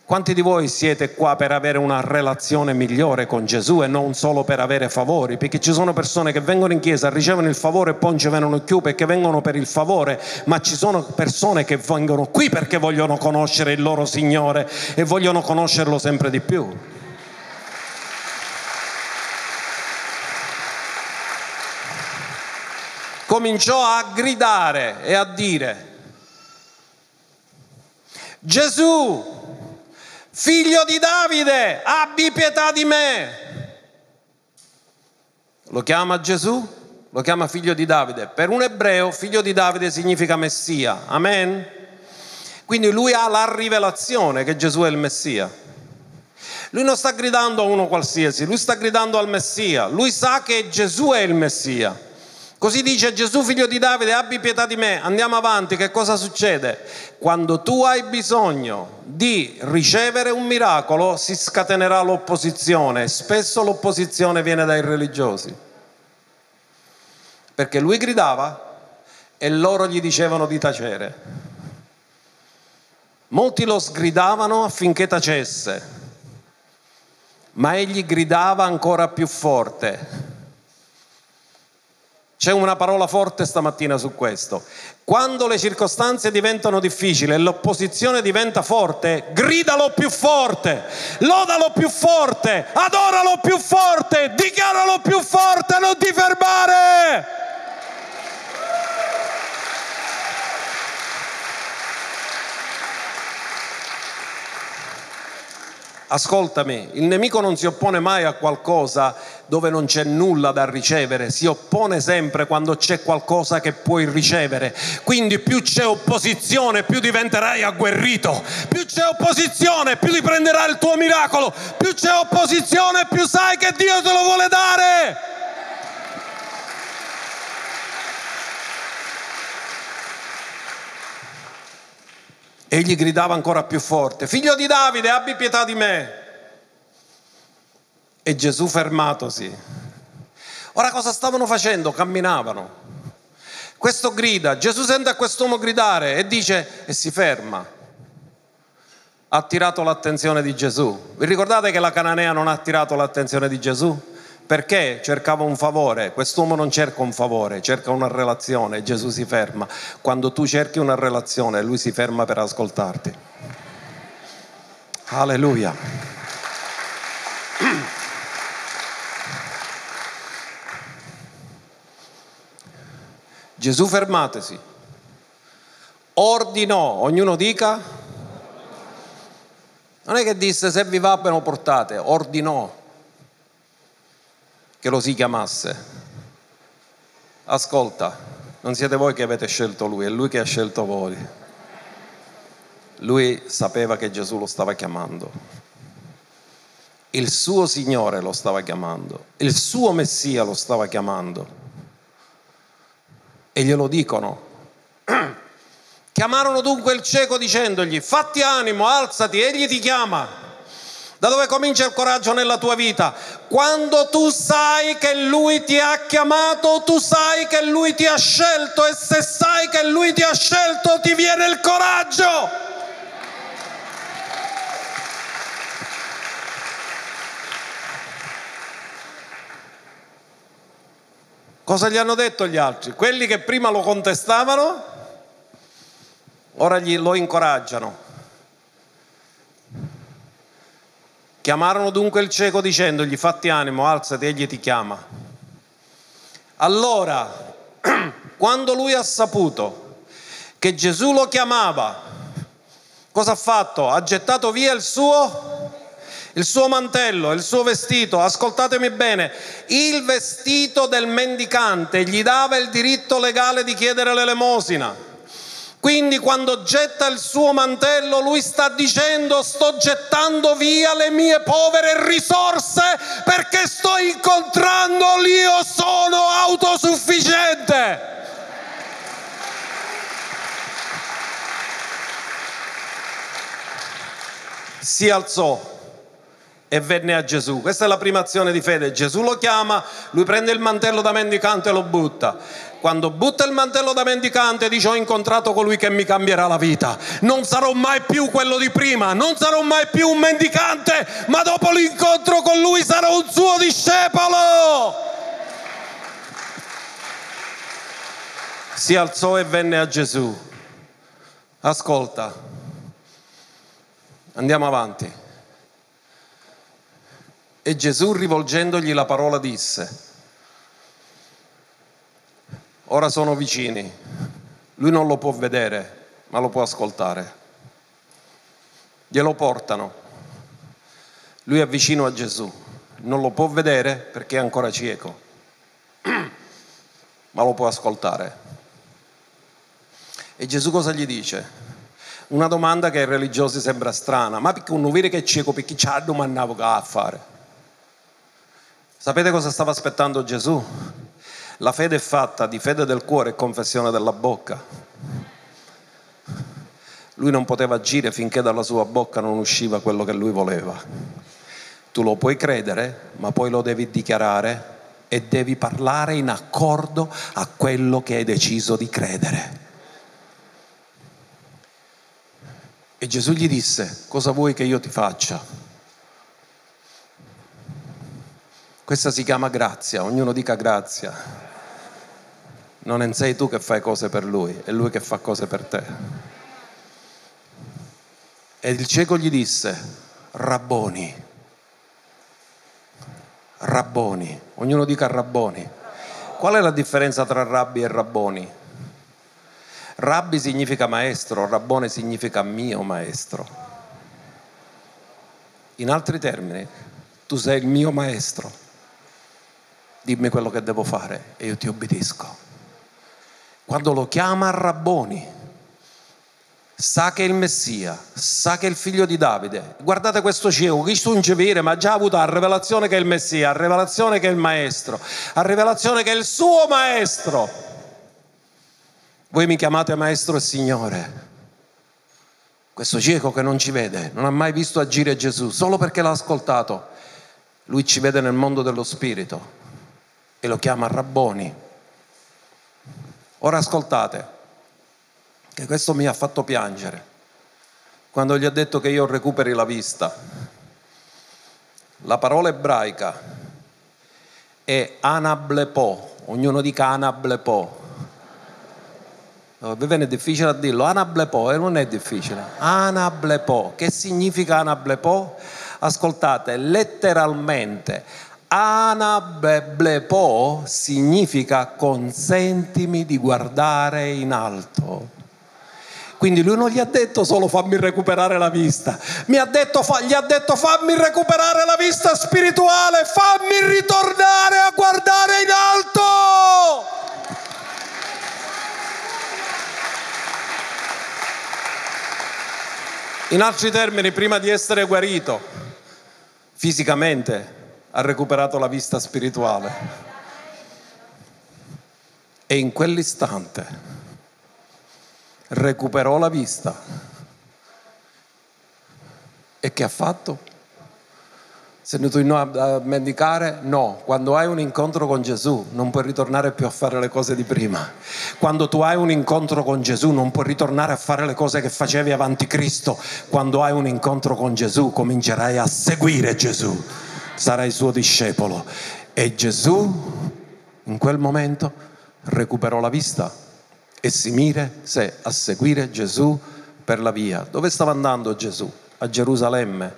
Quanti di voi siete qua per avere una relazione migliore con Gesù e non solo per avere favori? Perché ci sono persone che vengono in chiesa, ricevono il favore e poi non ci vengono più perché vengono per il favore, ma ci sono persone che vengono qui perché vogliono conoscere il loro Signore e vogliono conoscerlo sempre di più. Cominciò a gridare e a dire: Gesù, figlio di Davide, abbi pietà di me. Lo chiama Gesù, lo chiama figlio di Davide. Per un ebreo, figlio di Davide significa Messia. Amen? Quindi lui ha la rivelazione che Gesù è il Messia. Lui non sta gridando a uno qualsiasi, lui sta gridando al Messia. Lui sa che Gesù è il Messia. Così dice: Gesù, figlio di Davide, abbi pietà di me. Andiamo avanti, che cosa succede? Quando tu hai bisogno di ricevere un miracolo, si scatenerà l'opposizione. Spesso l'opposizione viene dai religiosi. Perché lui gridava e loro gli dicevano di tacere. Molti lo sgridavano affinché tacesse, ma egli gridava ancora più forte. C'è una parola forte stamattina su questo. Quando le circostanze diventano difficili e l'opposizione diventa forte, gridalo più forte, lodalo più forte, adoralo più forte, dichiaralo più forte, non ti fermare. Ascoltami, il nemico non si oppone mai a qualcosa dove non c'è nulla da ricevere, si oppone sempre quando c'è qualcosa che puoi ricevere. Quindi più c'è opposizione, più diventerai agguerrito, più c'è opposizione, più ti prenderà il tuo miracolo, più c'è opposizione, più sai che Dio te lo vuole dare. Egli gridava ancora più forte: figlio di Davide, abbi pietà di me. E Gesù fermatosi. Ora cosa stavano facendo? Camminavano. Questo grida, Gesù sente quest'uomo gridare e dice, e si ferma. Ha attirato l'attenzione di Gesù. Vi ricordate che la cananea non ha attirato l'attenzione di Gesù? Perché cercava un favore. Quest'uomo non cerca un favore, cerca una relazione. Gesù si ferma. Quando tu cerchi una relazione, lui si ferma per ascoltarti. Alleluia. Gesù, fermatesi, ordinò, ognuno dica, Non è che disse se vi va bene portate, ordinò che lo si chiamasse. Ascolta, non siete voi che avete scelto lui, è lui che ha scelto voi. Lui sapeva che Gesù lo stava chiamando, il suo Signore lo stava chiamando, il suo Messia lo stava chiamando, e glielo dicono. Chiamarono dunque il cieco dicendogli: fatti animo, alzati, egli ti chiama. Da dove comincia il coraggio nella tua vita? Quando tu sai che Lui ti ha chiamato, tu sai che Lui ti ha scelto, e se sai che Lui ti ha scelto ti viene il coraggio. Cosa gli hanno detto gli altri? Quelli che prima lo contestavano ora lo incoraggiano. Chiamarono dunque il cieco dicendogli: fatti animo, alzati, egli ti chiama. Allora, quando lui ha saputo che Gesù lo chiamava, cosa ha fatto? Ha gettato via il suo mantello, il suo vestito. Ascoltatemi bene, il vestito del mendicante gli dava il diritto legale di chiedere l'elemosina. Quindi quando getta il suo mantello lui sta dicendo: sto gettando via le mie povere risorse perché sto incontrando l'Io sono autosufficiente. Si alzò e venne a Gesù. Questa è la prima azione di fede. Gesù lo chiama, lui prende il mantello da mendicante e lo butta. Quando butta il mantello da mendicante dice: ho incontrato colui che mi cambierà la vita, non sarò mai più quello di prima, non sarò mai più un mendicante, ma dopo l'incontro con lui sarò un suo discepolo. Si alzò e venne a Gesù. Ascolta, andiamo avanti. E Gesù, rivolgendogli la parola, disse: ora sono vicini. Lui non lo può vedere, ma lo può ascoltare. Glielo portano. Lui è vicino a Gesù. Non lo può vedere perché è ancora cieco, ma lo può ascoltare. E Gesù cosa gli dice? Una domanda che ai religiosi sembra strana: ma perché uno vede che è cieco, perché c'ha domandavo che ha a fare? Sapete cosa stava aspettando Gesù? La fede è fatta di fede del cuore e confessione della bocca. Lui non poteva agire finché dalla sua bocca non usciva quello che lui voleva. Tu lo puoi credere, ma poi lo devi dichiarare e devi parlare in accordo a quello che hai deciso di credere. E Gesù gli disse: cosa vuoi che io ti faccia? Questa si chiama grazia, ognuno dica grazia. Non sei tu che fai cose per lui, è lui che fa cose per te. E il cieco gli disse: Rabboni, Rabboni, ognuno dica Rabboni. Qual è la differenza tra Rabbi e Rabboni? Rabbi significa maestro, Rabbone significa mio maestro. In altri termini, tu sei il mio maestro. Dimmi quello che devo fare e io ti obbedisco. Quando lo chiama Rabboni, sa che è il Messia, sa che è il figlio di Davide. Guardate questo cieco, chi sunge vire, ma ha già avuto la rivelazione che è il Messia, la rivelazione che è il maestro, la rivelazione che è il suo maestro. Voi mi chiamate maestro e Signore. Questo cieco che non ci vede, non ha mai visto agire Gesù, solo perché l'ha ascoltato. Lui ci vede nel mondo dello spirito. E lo chiama Rabboni. Ora ascoltate, che questo mi ha fatto piangere quando gli ha detto che io recuperi la vista. La parola ebraica è anablepo, ognuno dica anablepo. Vi viene difficile a dirlo, anablepo, e non è difficile. Anablepo, che significa anablepo? Ascoltate, letteralmente anablepo significa consentimi di guardare in alto. Quindi lui non gli ha detto solo fammi recuperare la vista, gli ha detto fammi recuperare la vista spirituale, fammi ritornare a guardare in alto. In altri termini, prima di essere guarito fisicamente, ha recuperato la vista spirituale. E in quell'istante recuperò la vista. E che ha fatto? Se ne tornò a mendicare? No. Quando hai un incontro con Gesù non puoi ritornare più a fare le cose di prima. Quando tu hai un incontro con Gesù non puoi ritornare a fare le cose che facevi avanti Cristo. Quando hai un incontro con Gesù comincerai a seguire Gesù, sarai suo discepolo. E Gesù in quel momento recuperò la vista e si mise a seguire Gesù per la via. Dove stava andando Gesù? A Gerusalemme.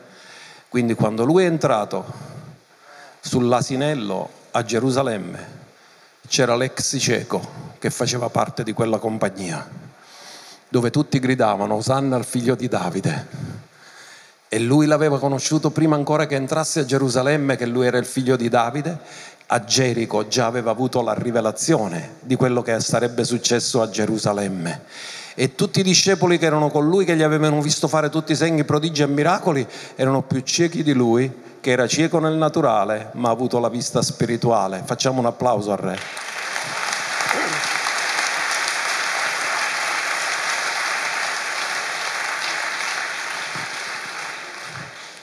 Quindi quando lui è entrato sull'asinello a Gerusalemme c'era l'ex cieco che faceva parte di quella compagnia, dove tutti gridavano Osanna al figlio di Davide, e lui l'aveva conosciuto prima ancora che entrasse a Gerusalemme che lui era il figlio di Davide. A Gerico già aveva avuto la rivelazione di quello che sarebbe successo a Gerusalemme, e tutti i discepoli che erano con lui, che gli avevano visto fare tutti i segni, prodigi e miracoli, erano più ciechi di lui, che era cieco nel naturale ma ha avuto la vista spirituale. Facciamo un applauso al re.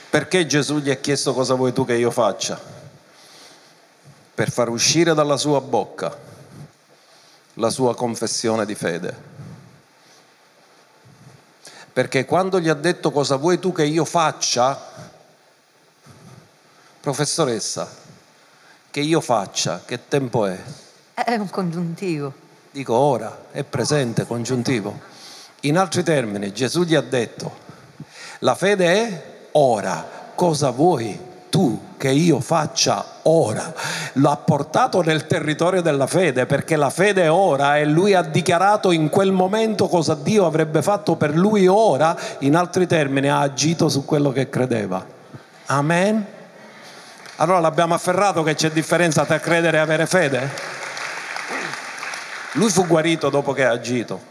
Perché Gesù gli ha chiesto cosa vuoi tu che io faccia? Per far uscire dalla sua bocca la sua confessione di fede. Perché quando gli ha detto cosa vuoi tu che io faccia, professoressa, che io faccia, che tempo è? È un congiuntivo. Dico ora, è presente, congiuntivo. In altri termini, Gesù gli ha detto, la fede è ora, cosa vuoi tu che io faccia ora? Lo ha portato nel territorio della fede, perché la fede è ora, e lui ha dichiarato in quel momento cosa Dio avrebbe fatto per lui ora. In altri termini, ha agito su quello che credeva. Amen? Allora l'abbiamo afferrato che c'è differenza tra credere e avere fede? Lui fu guarito dopo che ha agito,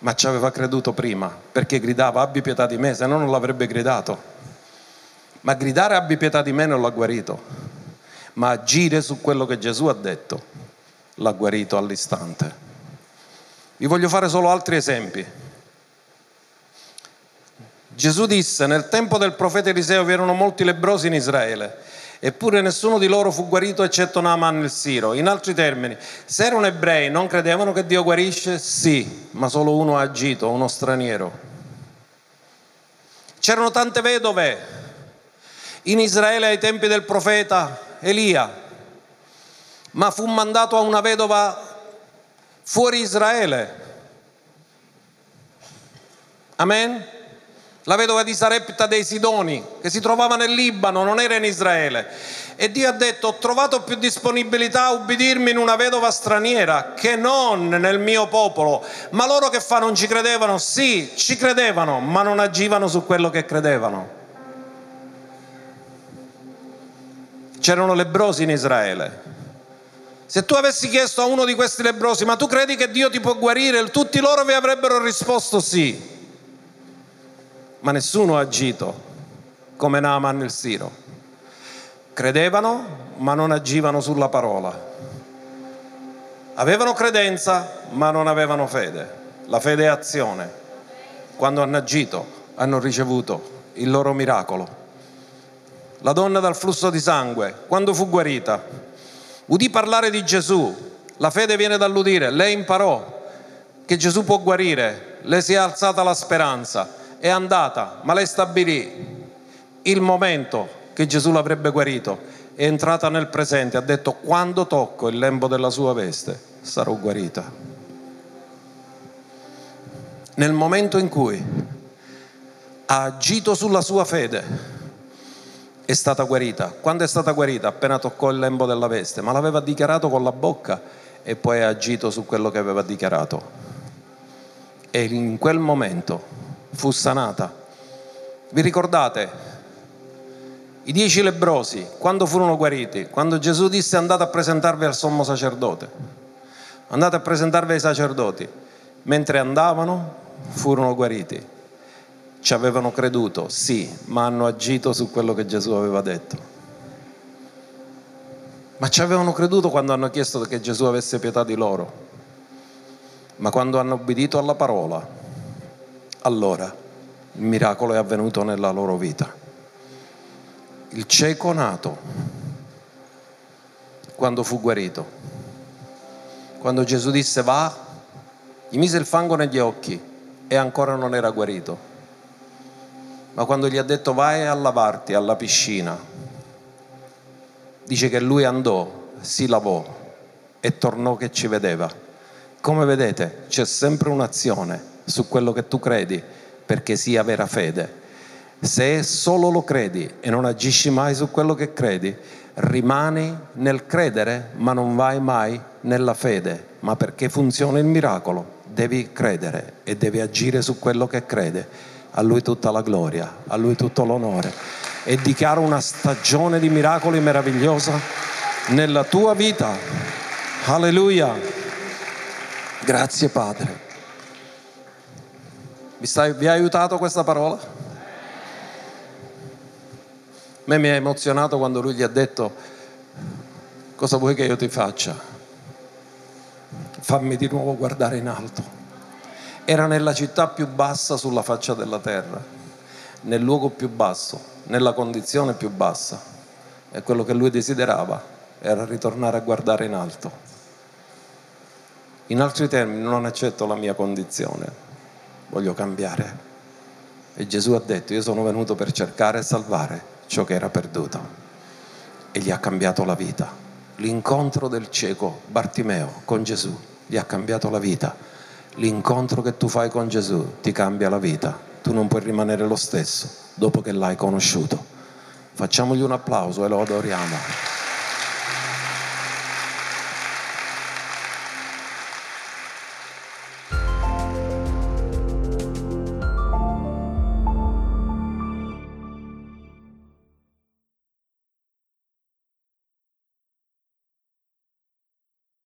ma ci aveva creduto prima, perché gridava abbi pietà di me, se no non l'avrebbe gridato. Ma gridare abbi pietà di me non l'ha guarito, ma agire su quello che Gesù ha detto l'ha guarito all'istante. Vi voglio fare solo altri esempi. Gesù disse, nel tempo del profeta Eliseo vi erano molti lebbrosi in Israele, eppure nessuno di loro fu guarito eccetto Naaman il Siro. In altri termini, se erano ebrei non credevano che Dio guarisce? Sì, ma solo uno ha agito, uno straniero. C'erano tante vedove in Israele ai tempi del profeta Elia, ma fu mandato a una vedova fuori Israele. Amen? La vedova di Sarepta dei Sidoni, che si trovava nel Libano, non era in Israele. E Dio ha detto, ho trovato più disponibilità a ubbidirmi in una vedova straniera che non nel mio popolo. Ma loro che fa? Non ci credevano? Sì, ci credevano, ma non agivano su quello che credevano. C'erano lebbrosi in Israele. Se tu avessi chiesto a uno di questi lebbrosi, ma tu credi che Dio ti può guarire? Tutti loro vi avrebbero risposto sì. Ma nessuno ha agito come Naaman il Siro. Credevano, ma non agivano sulla parola. Avevano credenza, ma non avevano fede. La fede è azione. Quando hanno agito, hanno ricevuto il loro miracolo. La donna dal flusso di sangue, quando fu guarita, udì parlare di Gesù. La fede viene dall'udire. Lei imparò che Gesù può guarire. Le si è alzata la speranza. È andata, ma lei stabilì il momento che Gesù l'avrebbe guarito. È entrata nel presente, ha detto quando tocco il lembo della sua veste sarò guarita. Nel momento in cui ha agito sulla sua fede è stata guarita. Quando è stata guarita? Appena toccò il lembo della veste, ma l'aveva dichiarato con la bocca e poi ha agito su quello che aveva dichiarato. e in quel momento fu sanata. Vi ricordate i 10 lebbrosi quando furono guariti? Quando Gesù disse: andate a presentarvi al sommo sacerdote, andate a presentarvi ai sacerdoti, mentre andavano furono guariti. Ci avevano creduto, sì, ma hanno agito su quello che Gesù aveva detto. Ma ci avevano creduto quando hanno chiesto che Gesù avesse pietà di loro, ma quando hanno obbedito alla parola, allora il miracolo è avvenuto nella loro vita. Il cieco nato, quando fu guarito, quando Gesù disse va, gli mise il fango negli occhi e ancora non era guarito, ma quando gli ha detto vai a lavarti alla piscina, dice che lui andò, si lavò e tornò che ci vedeva. Come vedete, c'è sempre un'azione su quello che tu credi, perché sia vera fede. Se solo lo credi e non agisci mai su quello che credi, rimani nel credere ma non vai mai nella fede. Ma perché funziona il miracolo devi credere e devi agire su quello che crede. A Lui tutta la gloria, a Lui tutto l'onore. E dichiaro una stagione di miracoli meravigliosa nella tua vita. Alleluia. Grazie Padre. Vi ha aiutato questa parola? A me mi ha emozionato quando lui gli ha detto: cosa vuoi che io ti faccia? Fammi di nuovo guardare in alto. Era nella città più bassa sulla faccia della terra, nel luogo più basso, nella condizione più bassa, e quello che lui desiderava era ritornare a guardare in alto. In altri termini, non accetto la mia condizione, voglio cambiare. E Gesù ha detto: io sono venuto per cercare e salvare ciò che era perduto, e gli ha cambiato la vita. L'incontro del cieco Bartimeo con Gesù gli ha cambiato la vita. L'incontro che tu fai con Gesù ti cambia la vita. Tu non puoi rimanere lo stesso dopo che l'hai conosciuto. Facciamogli un applauso e lo adoriamo.